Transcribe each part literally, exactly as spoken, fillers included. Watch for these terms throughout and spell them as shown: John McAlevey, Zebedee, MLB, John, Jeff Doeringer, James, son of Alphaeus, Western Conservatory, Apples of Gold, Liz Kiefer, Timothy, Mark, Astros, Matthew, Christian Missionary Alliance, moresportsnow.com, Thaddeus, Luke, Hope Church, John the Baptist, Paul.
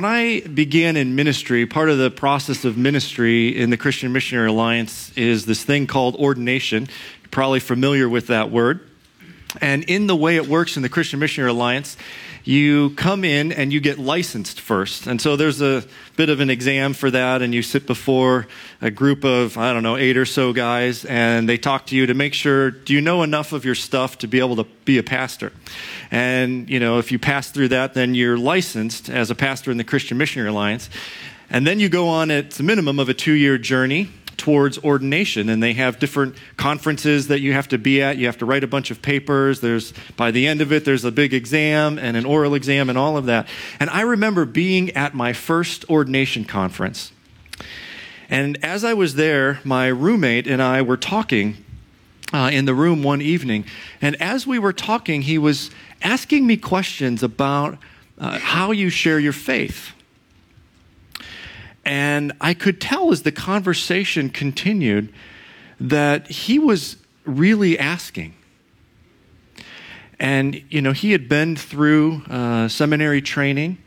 When I began in ministry, part of the process of ministry in the Christian Missionary Alliance is this thing called ordination. You're probably familiar with that word. And in the way it works in the Christian Missionary Alliance, you come in and you get licensed first. And so there's a bit of an exam for that, and you sit before a group of, I don't know, eight or so guys, and they talk to you to make sure, do you know enough of your stuff to be able to be a pastor? And, you know, if you pass through that, then you're licensed as a pastor in the Christian Missionary Alliance. And then you go on at the minimum of a two-year journey towards ordination, and they have different conferences that you have to be at. You have to write a bunch of papers. There's, by the end of it, there's a big exam and an oral exam and all of that. And I remember being at my first ordination conference. And as I was there, my roommate and I were talking uh, in the room one evening. And as we were talking, he was asking me questions about uh, how you share your faith. And I could tell as the conversation continued that he was really asking. And, you know, he had been through uh, seminary training.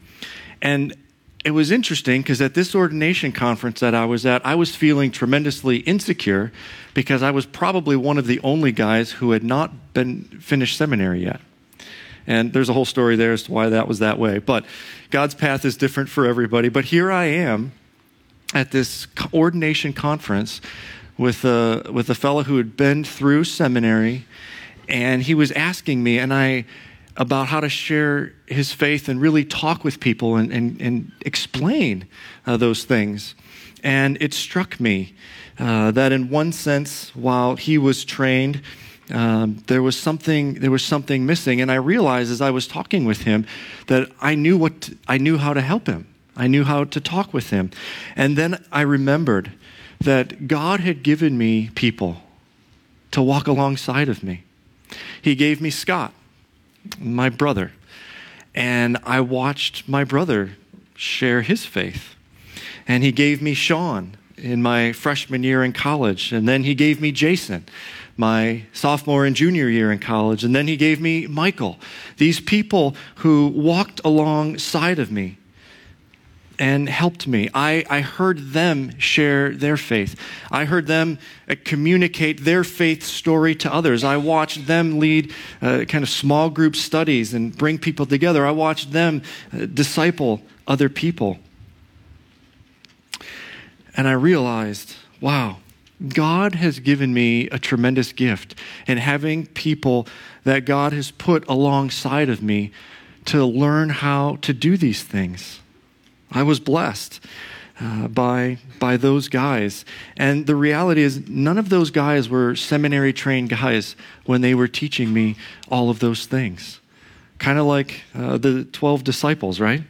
And it was interesting because at this ordination conference that I was at, I was feeling tremendously insecure because I was probably one of the only guys who had not been finished seminary yet. And there's a whole story there as to why that was that way. But God's path is different for everybody. But here I am at this ordination conference with a, with a fellow who had been through seminary, and he was asking me and I about how to share his faith and really talk with people and, and, and explain uh, those things. And it struck me uh, that in one sense, while he was trained, Um, there was something. There was something missing, and I realized as I was talking with him that I knew what to, I knew how to help him. I knew how to talk with him, and then I remembered that God had given me people to walk alongside of me. He gave me Scott, my brother, and I watched my brother share his faith, and he gave me Sean in my freshman year in college, and then he gave me Jason my sophomore and junior year in college, and then he gave me Michael. These people who walked alongside of me and helped me. I, I heard them share their faith. I heard them uh, communicate their faith story to others. I watched them lead uh, kind of small group studies and bring people together. I watched them uh, disciple other people. And I realized, wow, God has given me a tremendous gift in having people that God has put alongside of me to learn how to do these things. I was blessed uh, by, by those guys. And the reality is none of those guys were seminary-trained guys when they were teaching me all of those things. Kind of like uh, the twelve disciples, right?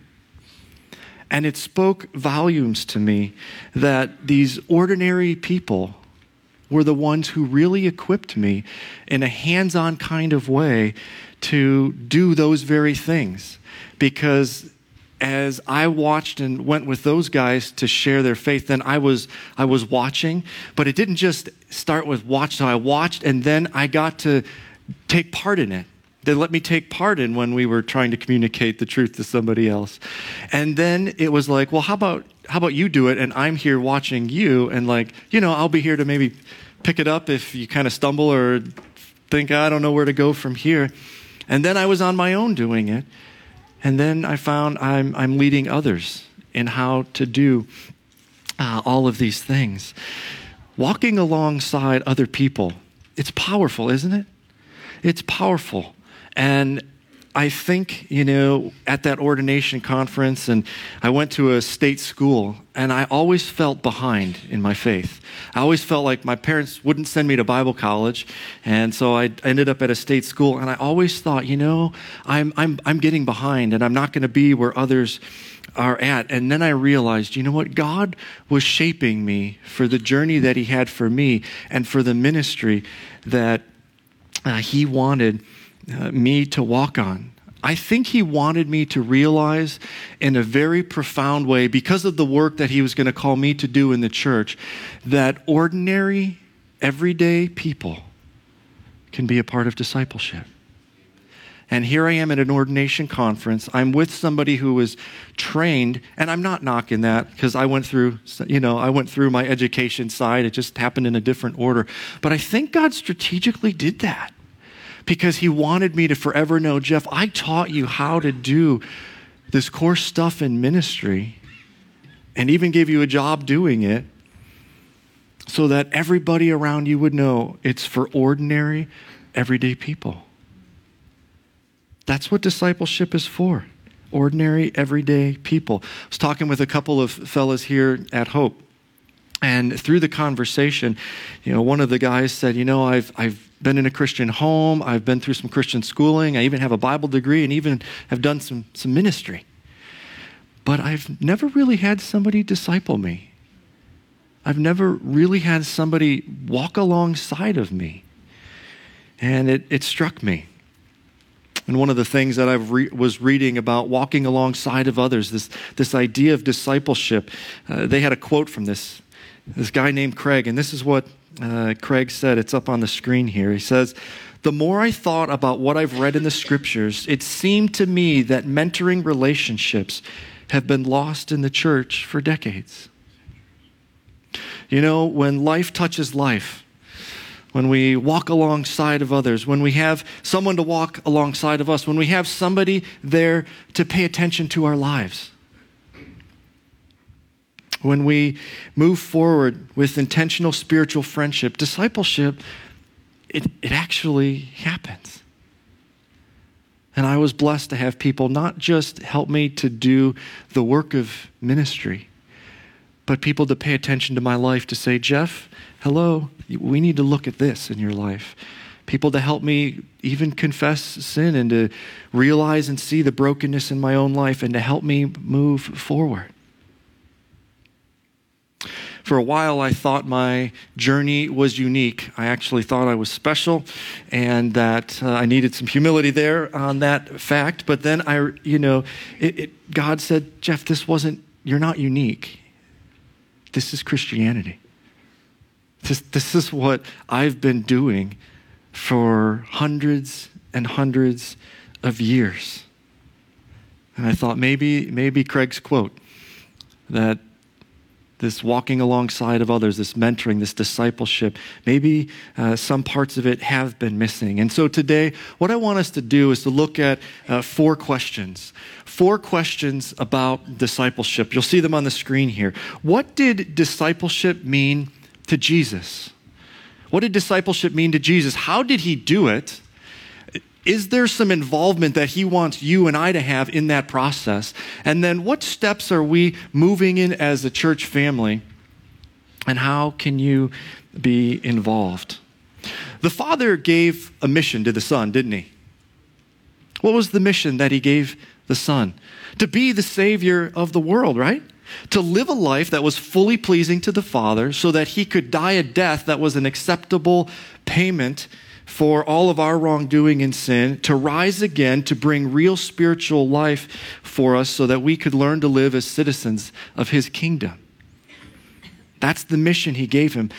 And it spoke volumes to me that these ordinary people were the ones who really equipped me in a hands-on kind of way to do those very things. Because as I watched and went with those guys to share their faith, then I was I was watching. But it didn't just start with watch. So I watched, and then I got to take part in it. They let me take part in when we were trying to communicate the truth to somebody else. And then it was like, well, how about how about you do it? And I'm here watching you. And like, you know, I'll be here to maybe pick it up if you kind of stumble or think, I don't know where to go from here. And then I was on my own doing it. And then I found I'm, I'm leading others in how to do uh, all of these things. Walking alongside other people, it's powerful, isn't it? It's powerful. And I think, you know, at that ordination conference, and I went to a state school, and I always felt behind in my faith. I always felt like my parents wouldn't send me to Bible college, and so I ended up at a state school, and I always thought, you know, I'm I'm I'm getting behind, and I'm not going to be where others are at. And then I realized, you know what, God was shaping me for the journey that He had for me and for the ministry that uh, He wanted Uh, me to walk on. I think He wanted me to realize in a very profound way, because of the work that He was going to call me to do in the church, that ordinary, everyday people can be a part of discipleship. And here I am at an ordination conference. I'm with somebody who was trained, and I'm not knocking that because I went through, you know, I went through my education side. It just happened in a different order. But I think God strategically did that because he wanted me to forever know, Jeff, I taught you how to do this core stuff in ministry and even gave you a job doing it so that everybody around you would know it's for ordinary, everyday people. That's what discipleship is for, ordinary, everyday people. I was talking with a couple of fellas here at Hope, and through the conversation, you know, one of the guys said, you know, I've I've been in a Christian home, I've been through some Christian schooling, I even have a Bible degree, and even have done some some ministry. But I've never really had somebody disciple me. I've never really had somebody walk alongside of me. And it, it struck me. And one of the things that I re- was reading about walking alongside of others, this, this idea of discipleship, uh, they had a quote from this, this guy named Craig. And this is what uh, Craig said. It's up on the screen here. He says, "The more I thought about what I've read in the scriptures, it seemed to me that mentoring relationships have been lost in the church for decades." You know, when life touches life, when we walk alongside of others, when we have someone to walk alongside of us, when we have somebody there to pay attention to our lives, when we move forward with intentional spiritual friendship, discipleship, it, it actually happens. And I was blessed to have people not just help me to do the work of ministry, but people to pay attention to my life, to say, Jeff, hello, we need to look at this in your life. People to help me even confess sin and to realize and see the brokenness in my own life and to help me move forward. For a while, I thought my journey was unique. I actually thought I was special and that uh, I needed some humility there on that fact. But then I, you know, it, it, God said, Jeff, this wasn't, you're not unique. This is Christianity. This, this is what I've been doing for hundreds and hundreds of years. And I thought maybe, maybe Craig's quote that this walking alongside of others, this mentoring, this discipleship, maybe uh, some parts of it have been missing. And so today, what I want us to do is to look at uh, four questions. Four questions about discipleship. You'll see them on the screen here. What did discipleship mean to Jesus? What did discipleship mean to Jesus? How did he do it? Is there some involvement that he wants you and I to have in that process? And then what steps are we moving in as a church family? And how can you be involved? The Father gave a mission to the Son, didn't he? What was the mission that he gave the Son? To be the Savior of the world, right? To live a life that was fully pleasing to the Father so that he could die a death that was an acceptable payment for all of our wrongdoing and sin, to rise again, to bring real spiritual life for us so that we could learn to live as citizens of his kingdom. That's the mission he gave him.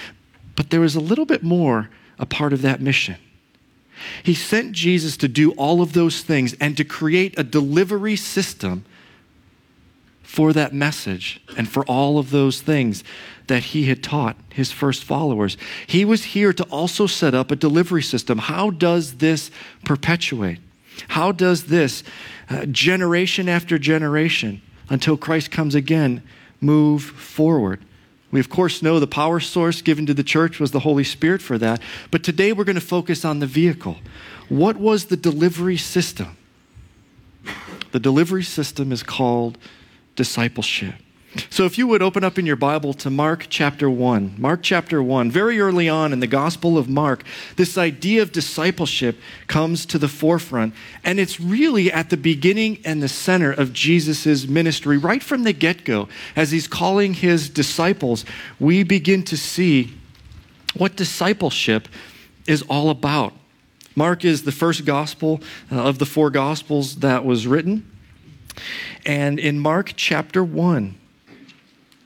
But there was a little bit more a part of that mission. He sent Jesus to do all of those things and to create a delivery system for that message and for all of those things that he had taught his first followers. He was here to also set up a delivery system. How does this perpetuate? How does this, uh, generation after generation, until Christ comes again, move forward? We, of course, know the power source given to the church was the Holy Spirit for that. But today we're going to focus on the vehicle. What was the delivery system? The delivery system is called discipleship. So if you would open up in your Bible to Mark chapter one. Mark chapter one. Very early on in the Gospel of Mark, this idea of discipleship comes to the forefront. And it's really at the beginning and the center of Jesus' ministry. Right from the get-go, as he's calling his disciples, we begin to see what discipleship is all about. Mark is the first gospel of the four gospels that was written. And in Mark chapter one,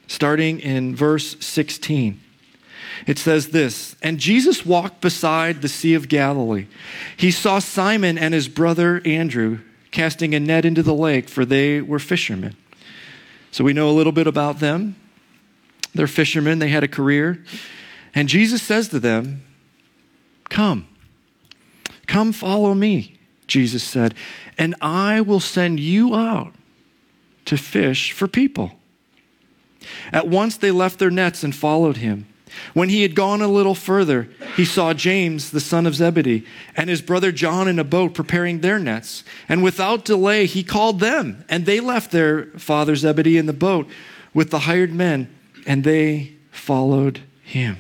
starting in verse sixteen, It says this, "And Jesus walked beside the Sea of Galilee. He saw Simon and his brother Andrew casting a net into the lake, for they were fishermen." So we know a little bit about them. They're fishermen. They had a career. And Jesus says to them, "Come. Come follow me," Jesus said, "and I will send you out to fish for people." At once they left their nets and followed him. When he had gone a little further, he saw James, the son of Zebedee, and his brother John in a boat preparing their nets. And without delay, he called them, and they left their father Zebedee in the boat with the hired men, and they followed him.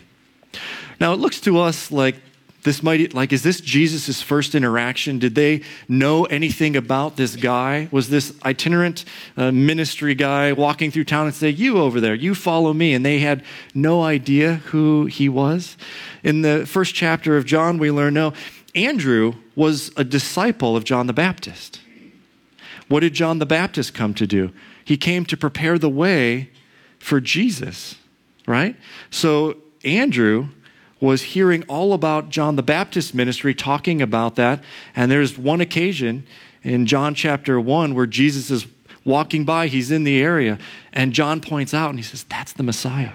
Now, it looks to us like this might, like, is this Jesus' first interaction? Did they know anything about this guy? Was this itinerant uh, ministry guy walking through town and say, "You over there, you follow me"? And they had no idea who he was. In the first chapter of John, we learn, no, Andrew was a disciple of John the Baptist. What did John the Baptist come to do? He came to prepare the way for Jesus, right? So Andrew was hearing all about John the Baptist's ministry, talking about that. And there's one occasion in John chapter one where Jesus is walking by, he's in the area, and John points out and he says, "That's the Messiah."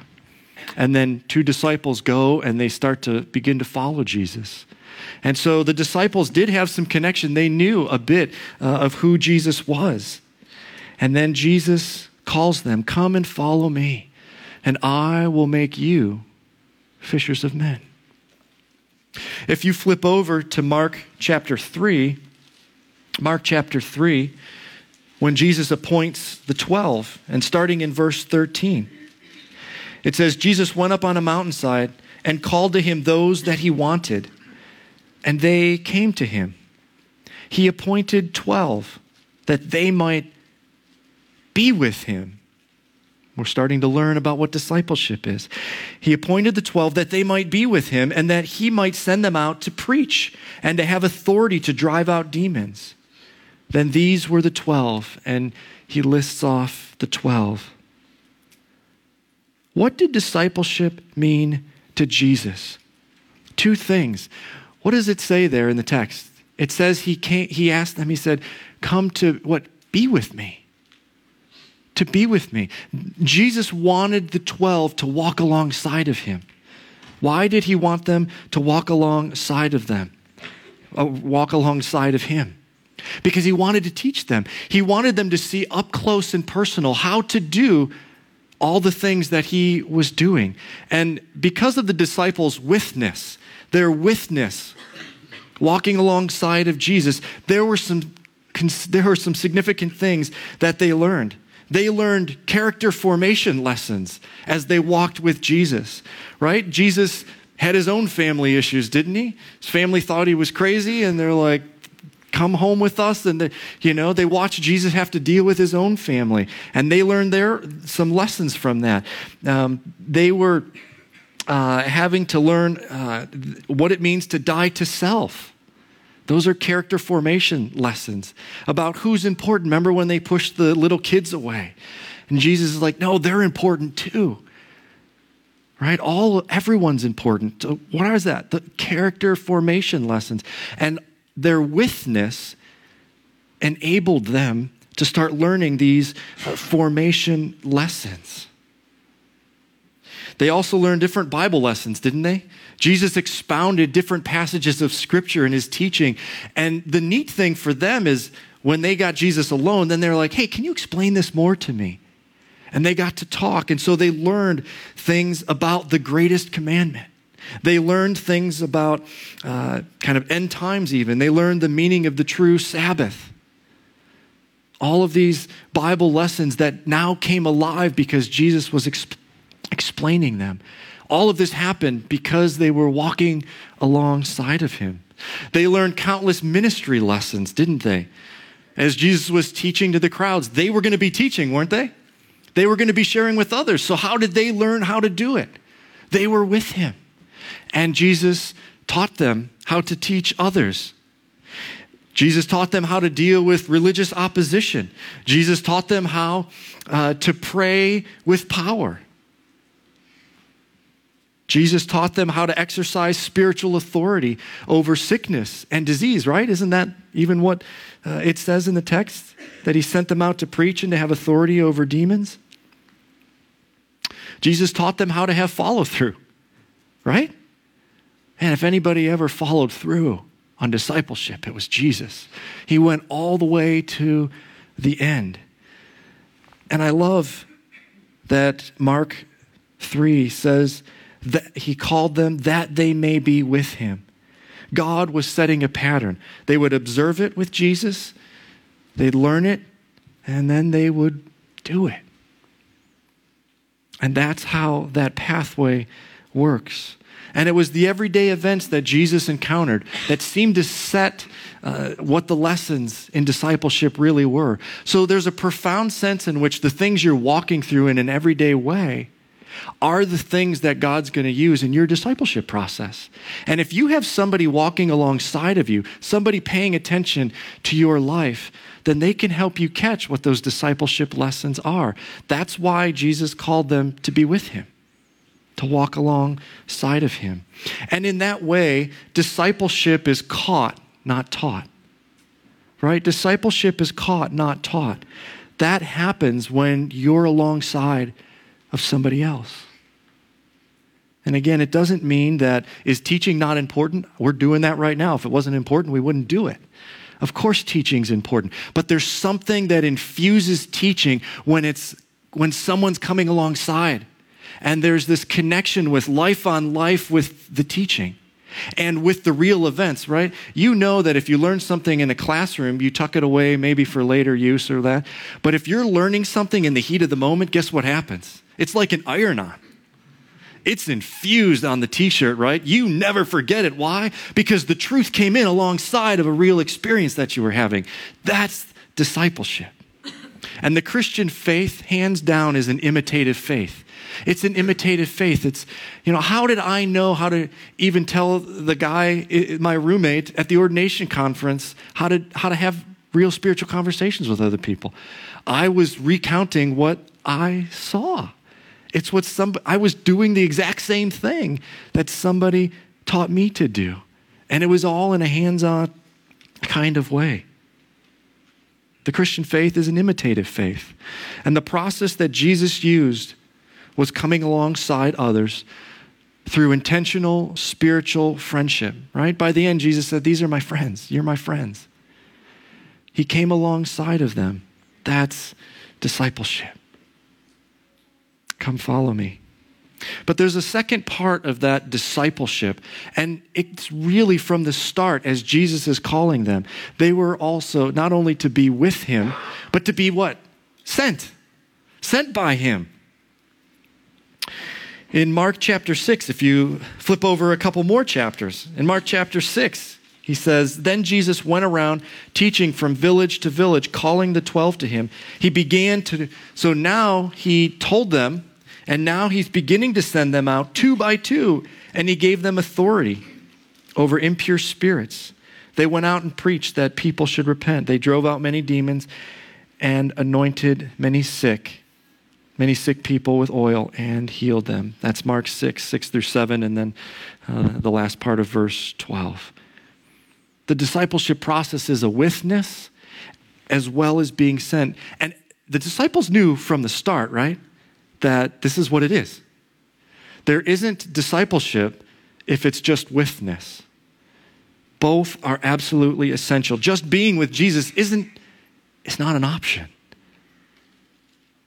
And then two disciples go and they start to begin to follow Jesus. And so the disciples did have some connection. They knew a bit uh, of who Jesus was. And then Jesus calls them, "Come and follow me, and I will make you fishers of men." If you flip over to Mark chapter three, Mark chapter three, when Jesus appoints the twelve, and starting in verse thirteen, it says, "Jesus went up on a mountainside and called to him those that he wanted, and they came to him. He appointed twelve that they might be with him." We're starting to learn about what discipleship is. "He appointed the twelve that they might be with him and that he might send them out to preach and to have authority to drive out demons. Then these were the twelve," and he lists off the twelve. What did discipleship mean to Jesus? Two things. What does it say there in the text? It says he came, he asked them, he said, "Come to what? Be with me." To be with me. Jesus wanted the twelve to walk alongside of him. Why did he want them to walk alongside of them? Uh, walk alongside of him? Because he wanted to teach them. He wanted them to see up close and personal how to do all the things that he was doing. And because of the disciples' witness, their witness, walking alongside of Jesus, there were some, there were some significant things that they learned. They learned character formation lessons as they walked with Jesus, right? Jesus had his own family issues, didn't he? His family thought he was crazy, and they're like, "Come home with us." And, they, you know, they watched Jesus have to deal with his own family, and they learned their some lessons from that. Um, they were uh, having to learn uh, what it means to die to self. Those are character formation lessons about who's important. Remember when they pushed the little kids away? And Jesus is like, "No, they're important too." Right? All, everyone's important. What is that? The character formation lessons. And their witness enabled them to start learning these formation lessons. They also learned different Bible lessons, didn't they? Jesus expounded different passages of Scripture in his teaching. And the neat thing for them is when they got Jesus alone, then they're like, "Hey, can you explain this more to me?" And they got to talk. And so they learned things about the greatest commandment. They learned things about uh, kind of end times even. They learned the meaning of the true Sabbath. All of these Bible lessons that now came alive because Jesus was explaining. explaining them. All of this happened because they were walking alongside of him. They learned countless ministry lessons, didn't they? As Jesus was teaching to the crowds, they were going to be teaching, weren't they? They were going to be sharing with others. So how did they learn how to do it? They were with him. And Jesus taught them how to teach others. Jesus taught them how to deal with religious opposition. Jesus taught them how uh, to pray with power. Jesus taught them how to exercise spiritual authority over sickness and disease, right? Isn't that even what uh, it says in the text? That he sent them out to preach and to have authority over demons? Jesus taught them how to have follow-through, right? And if anybody ever followed through on discipleship, it was Jesus. He went all the way to the end. And I love that Mark three says that he called them that they may be with him. God was setting a pattern. They would observe it with Jesus, they'd learn it, and then they would do it. And that's how that pathway works. And it was the everyday events that Jesus encountered that seemed to set uh, what the lessons in discipleship really were. So there's a profound sense in which the things you're walking through in an everyday way are the things that God's going to use in your discipleship process. And if you have somebody walking alongside of you, somebody paying attention to your life, then they can help you catch what those discipleship lessons are. That's why Jesus called them to be with him, to walk alongside of him. And in that way, discipleship is caught, not taught. Right? Discipleship is caught, not taught. That happens when you're alongside of somebody else. And again, it doesn't mean that is teaching not important? We're doing that right now. If it wasn't important, we wouldn't do it. Of course, teaching's important, but there's something that infuses teaching when it's when someone's coming alongside. And there's this connection with life on life with the teaching and with the real events, right? You know that if you learn something in a classroom, you tuck it away maybe for later use or that. But if you're learning something in the heat of the moment, guess what happens? It's like an iron-on. It's infused on the t-shirt, right? You never forget it. Why? Because the truth came in alongside of a real experience that you were having. That's discipleship. And the Christian faith, hands down, is an imitative faith. It's an imitative faith. It's, you know, how did I know how to even tell the guy, my roommate at the ordination conference, how to, how to have real spiritual conversations with other people? I was recounting what I saw. It's what some, I was doing the exact same thing that somebody taught me to do. And it was all in a hands-on kind of way. The Christian faith is an imitative faith. And the process that Jesus used was coming alongside others through intentional spiritual friendship, right? By the end, Jesus said, these are my friends. You're my friends. He came alongside of them. That's discipleship. Come follow me. But there's a second part of that discipleship, and it's really from the start as Jesus is calling them. They were also not only to be with him, but to be what? Sent. Sent by him. In Mark chapter six, if you flip over a couple more chapters, in Mark chapter six, he says, then Jesus went around teaching from village to village, calling the twelve to him. He began to, so now he told them, and now he's beginning to send them out two by two, and he gave them authority over impure spirits. They went out and preached that people should repent. They drove out many demons and anointed many sick. Many sick people with oil and healed them. That's Mark six, six through seven, and then uh, the last part of verse twelve. The discipleship process is a witness as well as being sent. And the disciples knew from the start, right, that this is what it is. There isn't discipleship if it's just witness. Both are absolutely essential. Just being with Jesus isn't, it's not an option.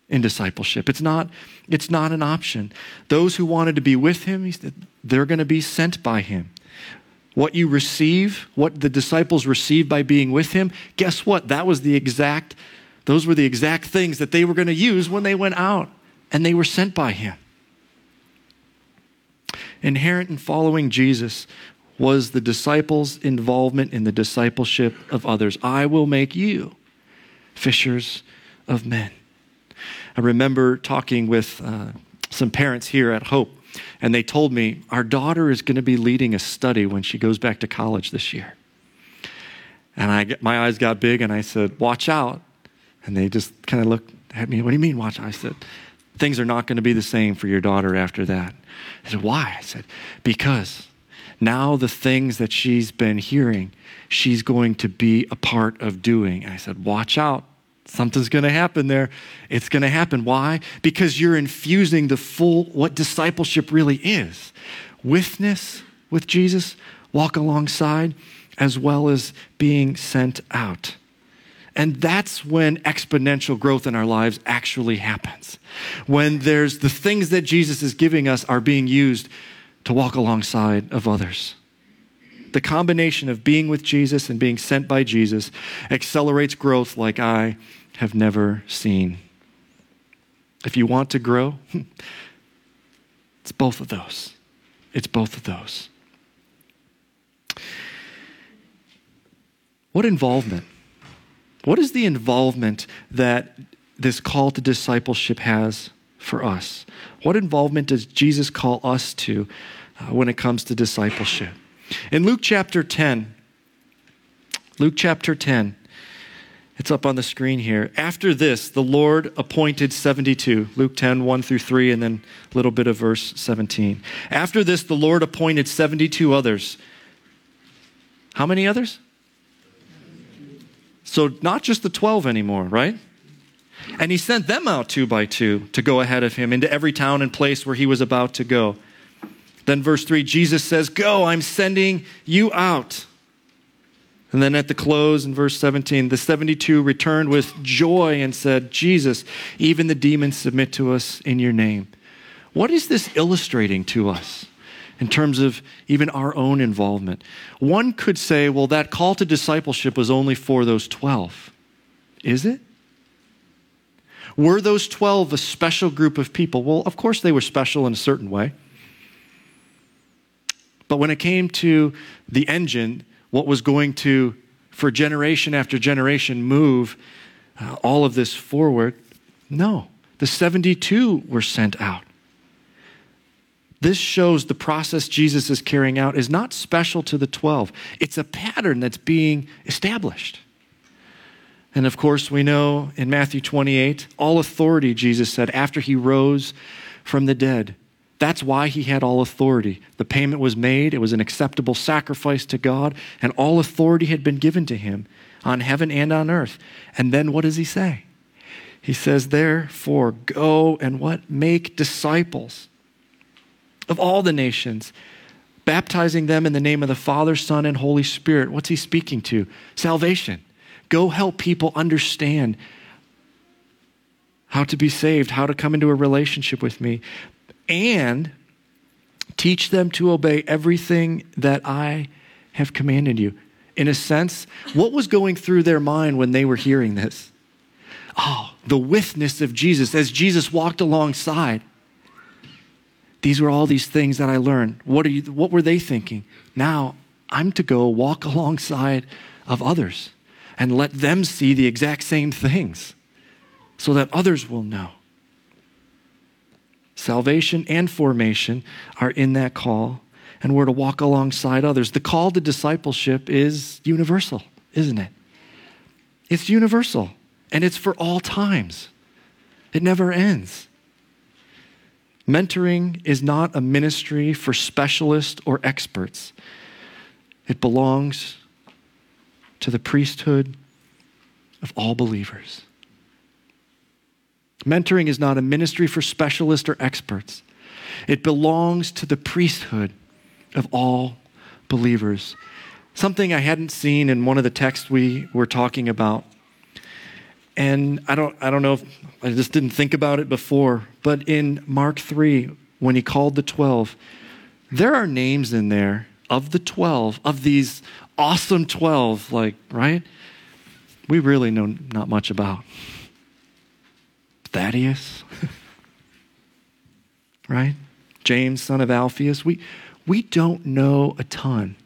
In discipleship. It's not, it's not an option. Those who wanted to be with him, he said, they're going to be sent by him. What you receive, what the disciples received by being with him, guess what? That was the exact, those were the exact things that they were going to use when they went out and they were sent by him. Inherent in following Jesus was the disciples' involvement in the discipleship of others. I will make you fishers of men. I remember talking with uh, some parents here at Hope, and they told me, our daughter is going to be leading a study when she goes back to college this year. And I, my eyes got big, and I said, watch out. And they just kind of looked at me, what do you mean, watch out? I said, things are not going to be the same for your daughter after that. I said, why? I said, because now the things that she's been hearing, she's going to be a part of doing. And I said, watch out. Something's going to happen there. It's going to happen. Why? Because you're infusing the full, what discipleship really is. Witness with Jesus, walk alongside, as well as being sent out. And that's when exponential growth in our lives actually happens. When there's the things that Jesus is giving us are being used to walk alongside of others. The combination of being with Jesus and being sent by Jesus accelerates growth like I have never seen. If you want to grow, it's both of those. It's both of those. What involvement? What is the involvement that this call to discipleship has for us? What involvement does Jesus call us to uh, when it comes to discipleship? In Luke chapter ten, Luke chapter ten, it's up on the screen here. After this, the Lord appointed seventy-two, Luke ten, one through three, and then a little bit of verse seventeen. After this, the Lord appointed seventy-two others. How many others? So not just the twelve anymore, right? And he sent them out two by two to go ahead of him into every town and place where he was about to go. Then verse three, Jesus says, go, I'm sending you out. And then at the close in verse seventeen, the seventy-two returned with joy and said, Jesus, even the demons submit to us in your name. What is this illustrating to us in terms of even our own involvement? One could say, well, that call to discipleship was only for those twelve. Is it? Were those twelve a special group of people? Well, of course they were special in a certain way. But when it came to the engine, what was going to, for generation after generation, move uh, all of this forward? No. The seventy-two were sent out. This shows the process Jesus is carrying out is not special to the twelve. It's a pattern that's being established. And of course, we know in Matthew twenty-eight, all authority, Jesus said, after he rose from the dead. That's why he had all authority. The payment was made. It was an acceptable sacrifice to God. And all authority had been given to him on heaven and on earth. And then what does he say? He says, therefore, go and what? Make disciples of all the nations, baptizing them in the name of the Father, Son, and Holy Spirit. What's he speaking to? Salvation. Go help people understand how to be saved, how to come into a relationship with me, and teach them to obey everything that I have commanded you. In a sense, what was going through their mind when they were hearing this? Oh, the witness of Jesus as Jesus walked alongside. These were all these things that I learned. What are you, what were they thinking? Now I'm to go walk alongside of others and let them see the exact same things so that others will know. Salvation and formation are in that call, and we're to walk alongside others. The call to discipleship is universal, isn't it? It's universal, and it's for all times. It never ends. Mentoring is not a ministry for specialists or experts. It belongs to the priesthood of all believers. Mentoring is not a ministry for specialists or experts. It belongs to the priesthood of all believers. Something I hadn't seen in one of the texts we were talking about. And I don't I don't know if I just didn't think about it before, but in Mark three, when he called the twelve, there are names in there of the twelve, of these awesome twelve, like, right? We really know not much about. Thaddeus, right? James, son of Alphaeus. We, we don't know a ton.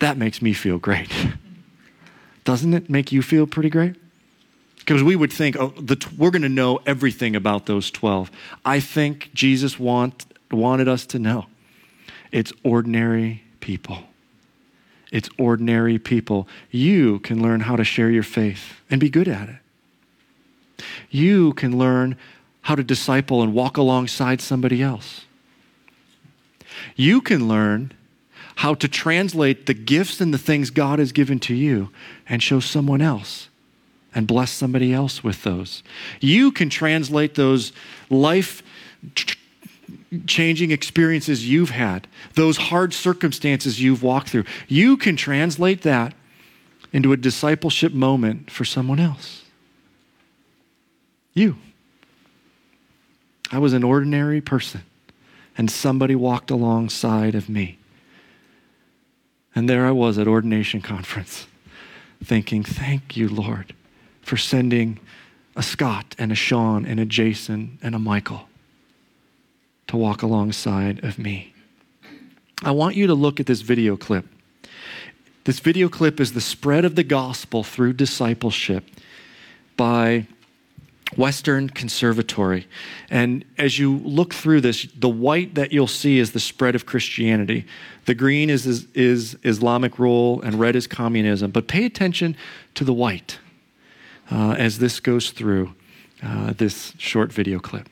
That makes me feel great. Doesn't it make you feel pretty great? Because we would think, oh, the, we're going to know everything about those twelve. I think Jesus want, wanted us to know. It's ordinary people. It's ordinary people. You can learn how to share your faith and be good at it. You can learn how to disciple and walk alongside somebody else. You can learn how to translate the gifts and the things God has given to you and show someone else and bless somebody else with those. You can translate those life-changing experiences you've had, those hard circumstances you've walked through. You can translate that into a discipleship moment for someone else. You. I was an ordinary person, and somebody walked alongside of me. And there I was at ordination conference thinking, thank you, Lord, for sending a Scott and a Sean and a Jason and a Michael to walk alongside of me. I want you to look at this video clip. This video clip is the spread of the gospel through discipleship by Western Conservatory. And as you look through this, the white that you'll see is the spread of Christianity. The green is, is, is Islamic rule, and red is communism. But pay attention to the white uh, as this goes through uh, this short video clip.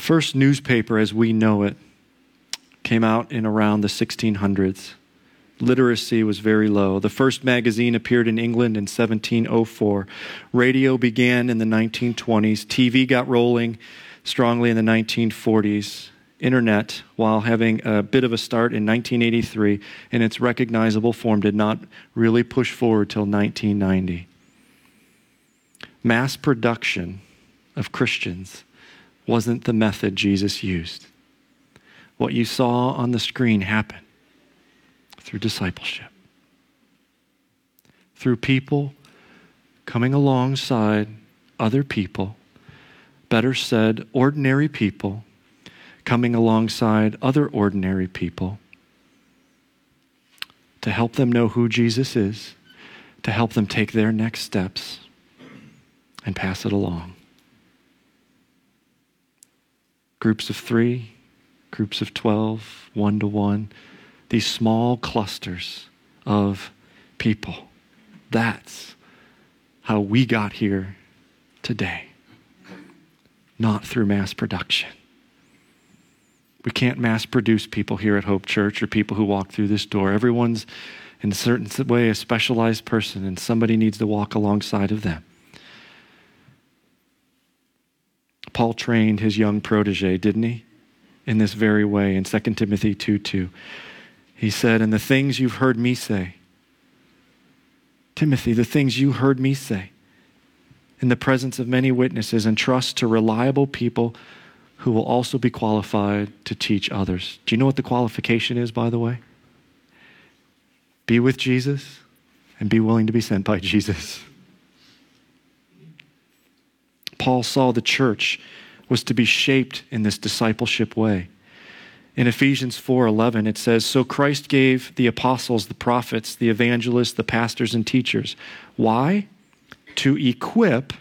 First newspaper as we know it came out in around the sixteen hundreds. Literacy was very low. The first magazine appeared in England in seventeen oh four. Radio began in the nineteen twenties. T V got rolling strongly in the nineteen forties. Internet, while having a bit of a start in nineteen eighty-three, in its recognizable form, did not really push forward till nineteen ninety. Mass production of Christians wasn't the method Jesus used. What you saw on the screen happened through discipleship, through people coming alongside other people, better said, ordinary people coming alongside other ordinary people to help them know who Jesus is, to help them take their next steps and pass it along. Groups of three, groups of twelve, one-to-one, these small clusters of people. That's how we got here today, not through mass production. We can't mass produce people here at Hope Church or people who walk through this door. Everyone's in a certain way a specialized person, and somebody needs to walk alongside of them. Paul trained his young protege, didn't he? In this very way, in Second Timothy two two. He said, and the things you've heard me say, Timothy, the things you heard me say, in the presence of many witnesses, entrust to reliable people who will also be qualified to teach others. Do you know what the qualification is, by the way? Be with Jesus and be willing to be sent by Jesus. Paul saw the church was to be shaped in this discipleship way. In Ephesians four eleven, it says, so Christ gave the apostles, the prophets, the evangelists, the pastors, and teachers. Why? To equip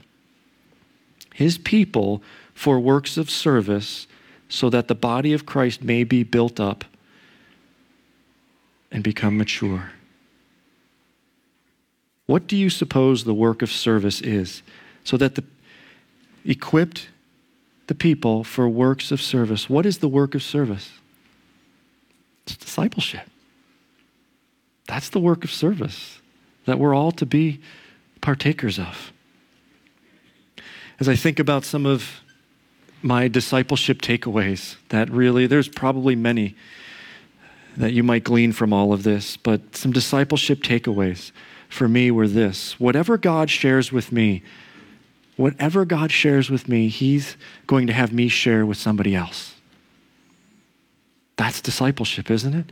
his people for works of service, so that the body of Christ may be built up and become mature. What do you suppose the work of service is? So that the equipped the people for works of service. What is the work of service? It's discipleship. That's the work of service that we're all to be partakers of. As I think about some of my discipleship takeaways, that really, there's probably many that you might glean from all of this, but some discipleship takeaways for me were this. Whatever God shares with me, whatever God shares with me, he's going to have me share with somebody else. That's discipleship, isn't it?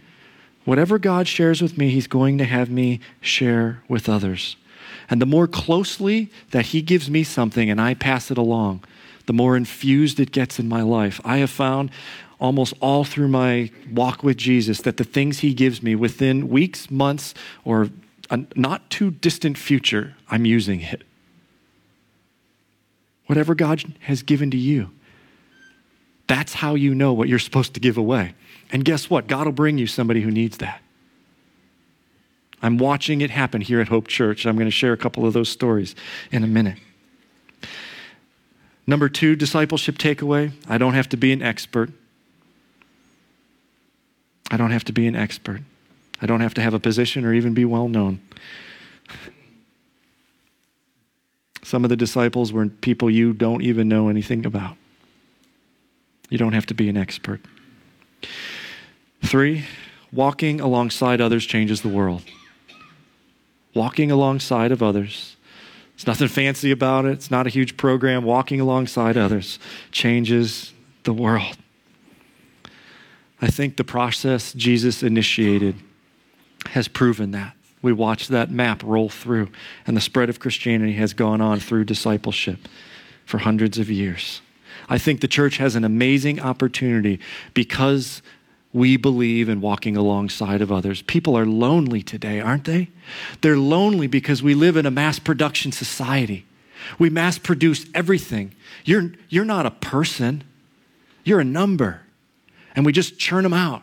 Whatever God shares with me, he's going to have me share with others. And the more closely that he gives me something and I pass it along, the more infused it gets in my life. I have found almost all through my walk with Jesus that the things he gives me within weeks, months, or a not too distant future, I'm using it. Whatever God has given to you, that's how you know what you're supposed to give away. And guess what? God will bring you somebody who needs that. I'm watching it happen here at Hope Church. I'm going to share a couple of those stories in a minute. Number two, discipleship takeaway. I don't have to be an expert. I don't have to be an expert. I don't have to have a position or even be well known. Some of the disciples were people you don't even know anything about. You don't have to be an expert. Three, walking alongside others changes the world. Walking alongside of others. There's nothing fancy about it. It's not a huge program. Walking alongside others changes the world. I think the process Jesus initiated has proven that. We watched that map roll through, and the spread of Christianity has gone on through discipleship for hundreds of years. I think the church has an amazing opportunity because we believe in walking alongside of others. People are lonely today, aren't they? They're lonely because we live in a mass production society. We mass produce everything. You're, you're not a person. You're a number. And we just churn them out.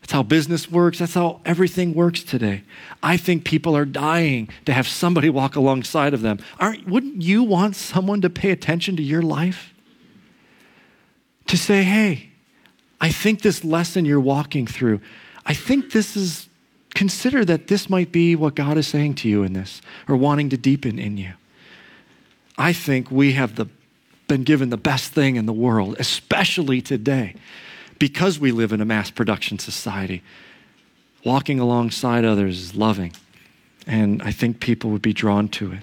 That's how business works. That's how everything works today. I think people are dying to have somebody walk alongside of them. Aren't, wouldn't you want someone to pay attention to your life? To say, hey, I think this lesson you're walking through, I think this is, consider that this might be what God is saying to you in this, or wanting to deepen in you. I think we have the, been given the best thing in the world, especially today, because we live in a mass production society. Walking alongside others is loving, and I think people would be drawn to it.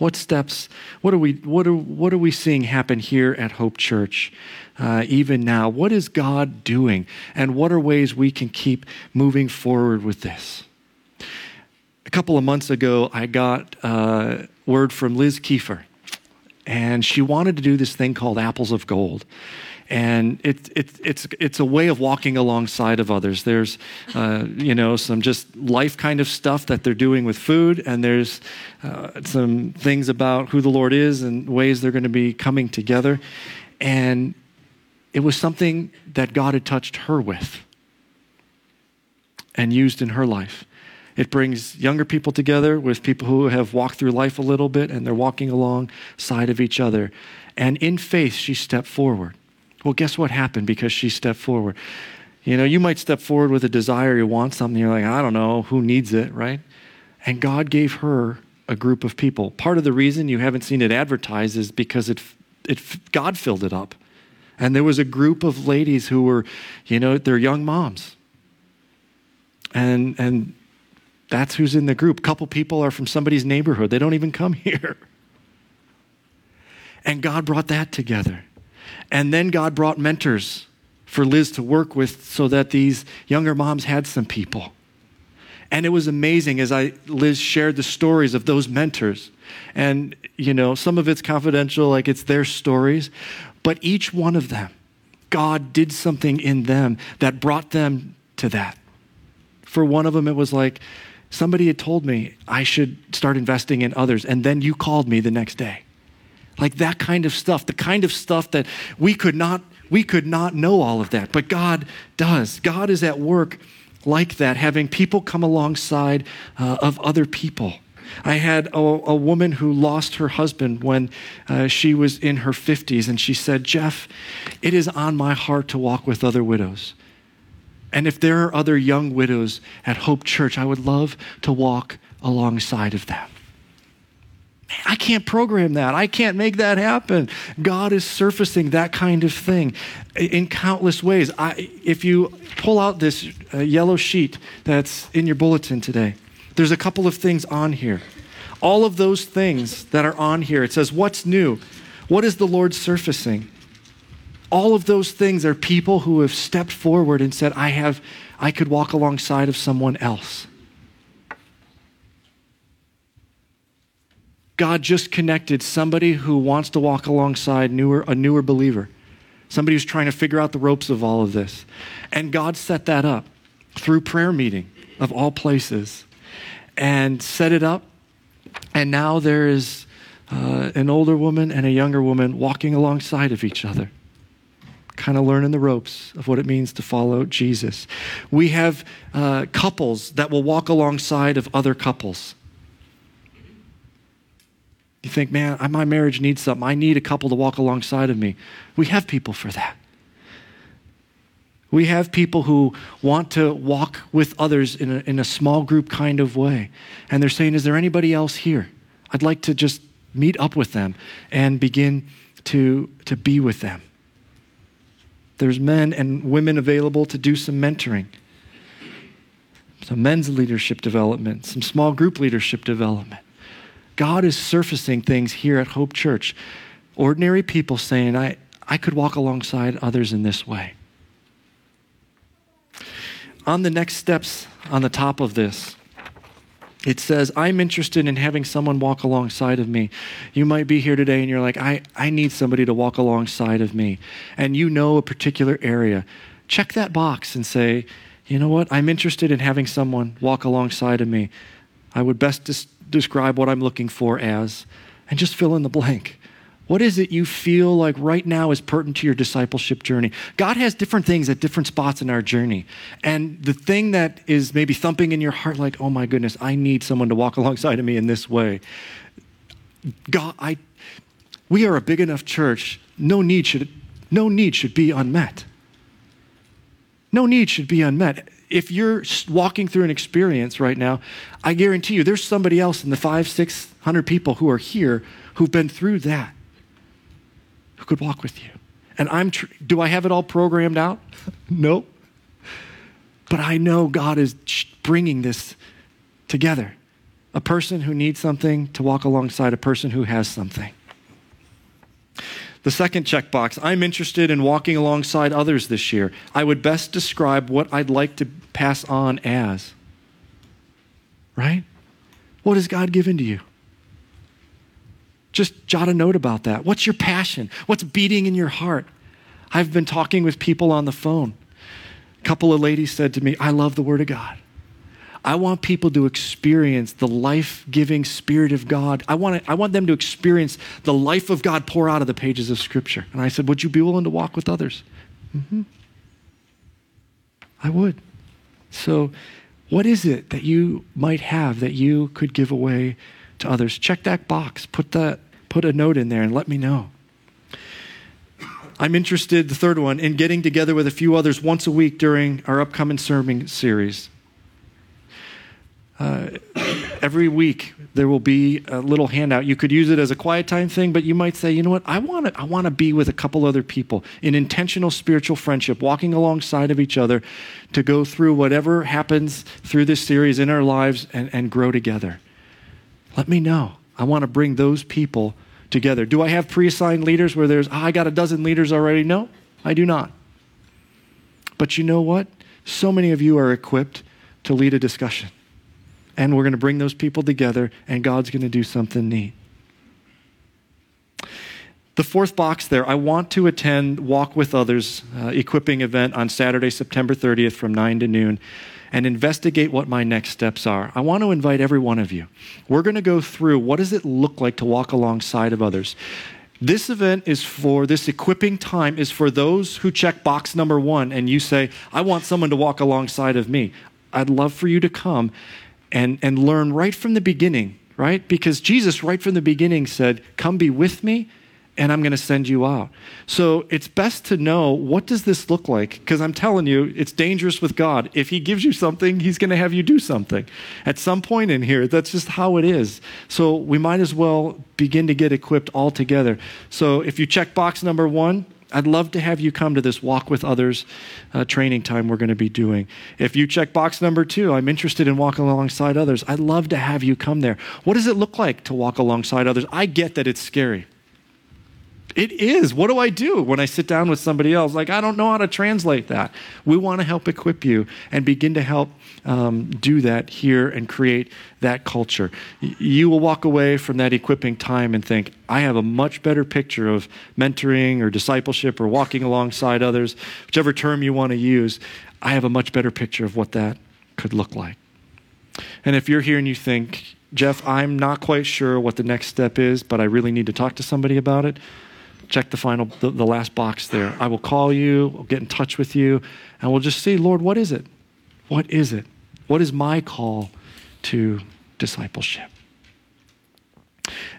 What steps, what are we, what are, what are we seeing happen here at Hope Church, uh, even now? What is God doing, and what are ways we can keep moving forward with this? A couple of months ago, I got uh, word from Liz Kiefer, and she wanted to do this thing called Apples of Gold. And it, it, it's it's a way of walking alongside of others. There's, uh, you know, some just life kind of stuff that they're doing with food, and there's uh, some things about who the Lord is and ways they're going to be coming together. And it was something that God had touched her with and used in her life. It brings younger people together with people who have walked through life a little bit, and they're walking alongside of each other. And in faith, she stepped forward. Well, guess what happened because she stepped forward? You know, you might step forward with a desire, you want something, you're like, I don't know, who needs it, right? And God gave her a group of people. Part of the reason you haven't seen it advertised is because it, it God filled it up. And there was a group of ladies who were, you know, they're young moms. And, and that's who's in the group. A couple people are from somebody's neighborhood. They don't even come here. And God brought that together. And then God brought mentors for Liz to work with so that these younger moms had some people. And it was amazing as I Liz shared the stories of those mentors. And, you know, some of it's confidential, like it's their stories. But each one of them, God did something in them that brought them to that. For one of them, it was like, somebody had told me I should start investing in others. And then you called me the next day. Like that kind of stuff, the kind of stuff that we could not, we could not know all of that, but God does. God is at work like that, having people come alongside uh, of other people. I had a, a woman who lost her husband when uh, she was in her fifties, and she said, Jeff, it is on my heart to walk with other widows. And if there are other young widows at Hope Church, I would love to walk alongside of them. Man, I can't program that. I can't make that happen. God is surfacing that kind of thing in countless ways. I, if you pull out this uh, yellow sheet that's in your bulletin today, there's a couple of things on here. All of those things that are on here, it says, what's new? What is the Lord surfacing? All of those things are people who have stepped forward and said, I have, I could walk alongside of someone else. God just connected somebody who wants to walk alongside newer, a newer believer, somebody who's trying to figure out the ropes of all of this. And God set that up through prayer meeting of all places. And set it up, and now there is uh, an older woman and a younger woman walking alongside of each other, kind of learning the ropes of what it means to follow Jesus. We have uh, couples that will walk alongside of other couples. You think, man, my marriage needs something. I need a couple to walk alongside of me. We have people for that. We have people who want to walk with others in a, in a small group kind of way. And they're saying, is there anybody else here? I'd like to just meet up with them and begin to, to be with them. There's men and women available to do some mentoring, some men's leadership development, some small group leadership development. God is surfacing things here at Hope Church. Ordinary people saying, I, I could walk alongside others in this way. On the next steps on the top of this, it says, I'm interested in having someone walk alongside of me. You might be here today and you're like, I, I need somebody to walk alongside of me. And you know a particular area. Check that box and say, you know what? I'm interested in having someone walk alongside of me. I would best des- describe what I'm looking for as, and just fill in the blank. What is it you feel like right now is pertinent to your discipleship journey? God has different things at different spots in our journey. And the thing that is maybe thumping in your heart like, oh my goodness, I need someone to walk alongside of me in this way. God, I, we are a big enough church. No need should, no need should be unmet. No need should be unmet. If you're walking through an experience right now, I guarantee you there's somebody else in the five, six hundred people who are here who've been through that. Who could walk with you? And I'm, tr- do I have it all programmed out? Nope. But I know God is bringing this together. A person who needs something to walk alongside a person who has something. The second checkbox, I'm interested in walking alongside others this year. I would best describe what I'd like to pass on as. Right? What has God given to you? Just jot a note about that. What's your passion? What's beating in your heart? I've been talking with people on the phone. A couple of ladies said to me, I love the Word of God. I want people to experience the life-giving Spirit of God. I want to, I want them to experience the life of God pour out of the pages of Scripture. And I said, would you be willing to walk with others? Mm-hmm. I would. So what is it that you might have that you could give away to others? Check that box. Put that. Put a note in there and let me know. I'm interested, the third one, in getting together with a few others once a week during our upcoming sermon series. Uh, every week there will be a little handout. You could use it as a quiet time thing, but you might say, you know what, I want to I want to be with a couple other people in intentional spiritual friendship, walking alongside of each other to go through whatever happens through this series in our lives and, and grow together. Let me know. I want to bring those people together. Do I have pre-assigned leaders where there's, oh, I got a dozen leaders already? No, I do not. But you know what? So many of you are equipped to lead a discussion. And we're going to bring those people together, and God's going to do something neat. The fourth box there, I want to attend Walk with Others uh, equipping event on Saturday, September thirtieth from nine to noon. And investigate what my next steps are. I want to invite every one of you. We're going to go through what does it look like to walk alongside of others. This event is for, this equipping time is for those who check box number one and you say, I want someone to walk alongside of me. I'd love for you to come and, and learn right from the beginning, right? Because Jesus right from the beginning said, come be with me and I'm going to send you out. So it's best to know, what does this look like? Because I'm telling you, it's dangerous with God. If he gives you something, he's going to have you do something. At some point in here, that's just how it is. So we might as well begin to get equipped all together. So if you check box number one, I'd love to have you come to this Walk with Others uh, training time we're going to be doing. If you check box number two, I'm interested in walking alongside others, I'd love to have you come there. What does it look like to walk alongside others? I get that it's scary. It is. What do I do when I sit down with somebody else? Like, I don't know how to translate that. We want to help equip you and begin to help um, do that here and create that culture. Y- you will walk away from that equipping time and think, I have a much better picture of mentoring or discipleship or walking alongside others, whichever term you want to use. I have a much better picture of what that could look like. And if you're here and you think, Jeff, I'm not quite sure what the next step is, but I really need to talk to somebody about it, check the final, the, the last box there. I will call you, I'll get in touch with you, and we'll just see, Lord, what is it? What is it? What is my call to discipleship?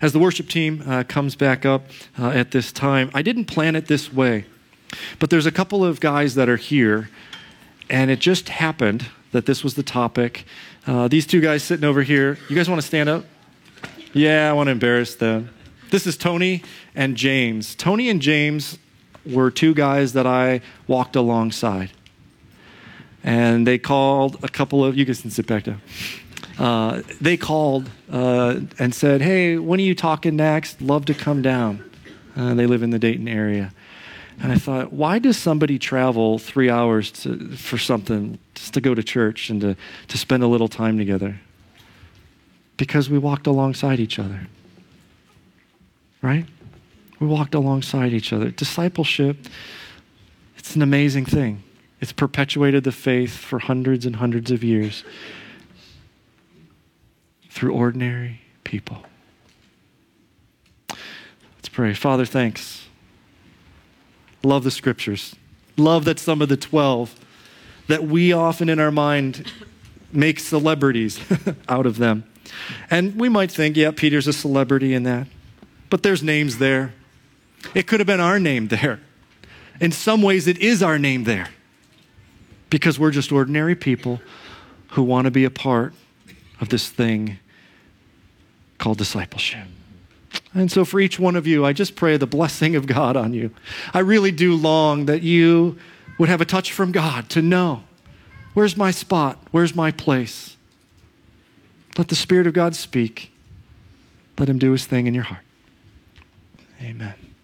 As the worship team uh, comes back up uh, at this time, I didn't plan it this way, but there's a couple of guys that are here, and it just happened that this was the topic. Uh, these two guys sitting over here, you guys want to stand up? Yeah, I want to embarrass them. This is Tony and James. Tony and James were two guys that I walked alongside. And they called a couple of, you guys can sit back down. Uh, they called uh, and said, hey, when are you talking next? Love to come down. Uh, they live in the Dayton area. And I thought, why does somebody travel three hours to, for something, just to go to church and to, to spend a little time together? Because we walked alongside each other. Right? We walked alongside each other. Discipleship, it's an amazing thing. It's perpetuated the faith for hundreds and hundreds of years through ordinary people. Let's pray. Father, thanks. Love the scriptures. Love that some of the twelve that we often in our mind make celebrities out of them. And we might think, yeah, Peter's a celebrity in that. But there's names there. It could have been our name there. In some ways, it is our name there because we're just ordinary people who want to be a part of this thing called discipleship. And so for each one of you, I just pray the blessing of God on you. I really do long that you would have a touch from God to know, where's my spot? Where's my place? Let the Spirit of God speak. Let him do his thing in your heart. Amen.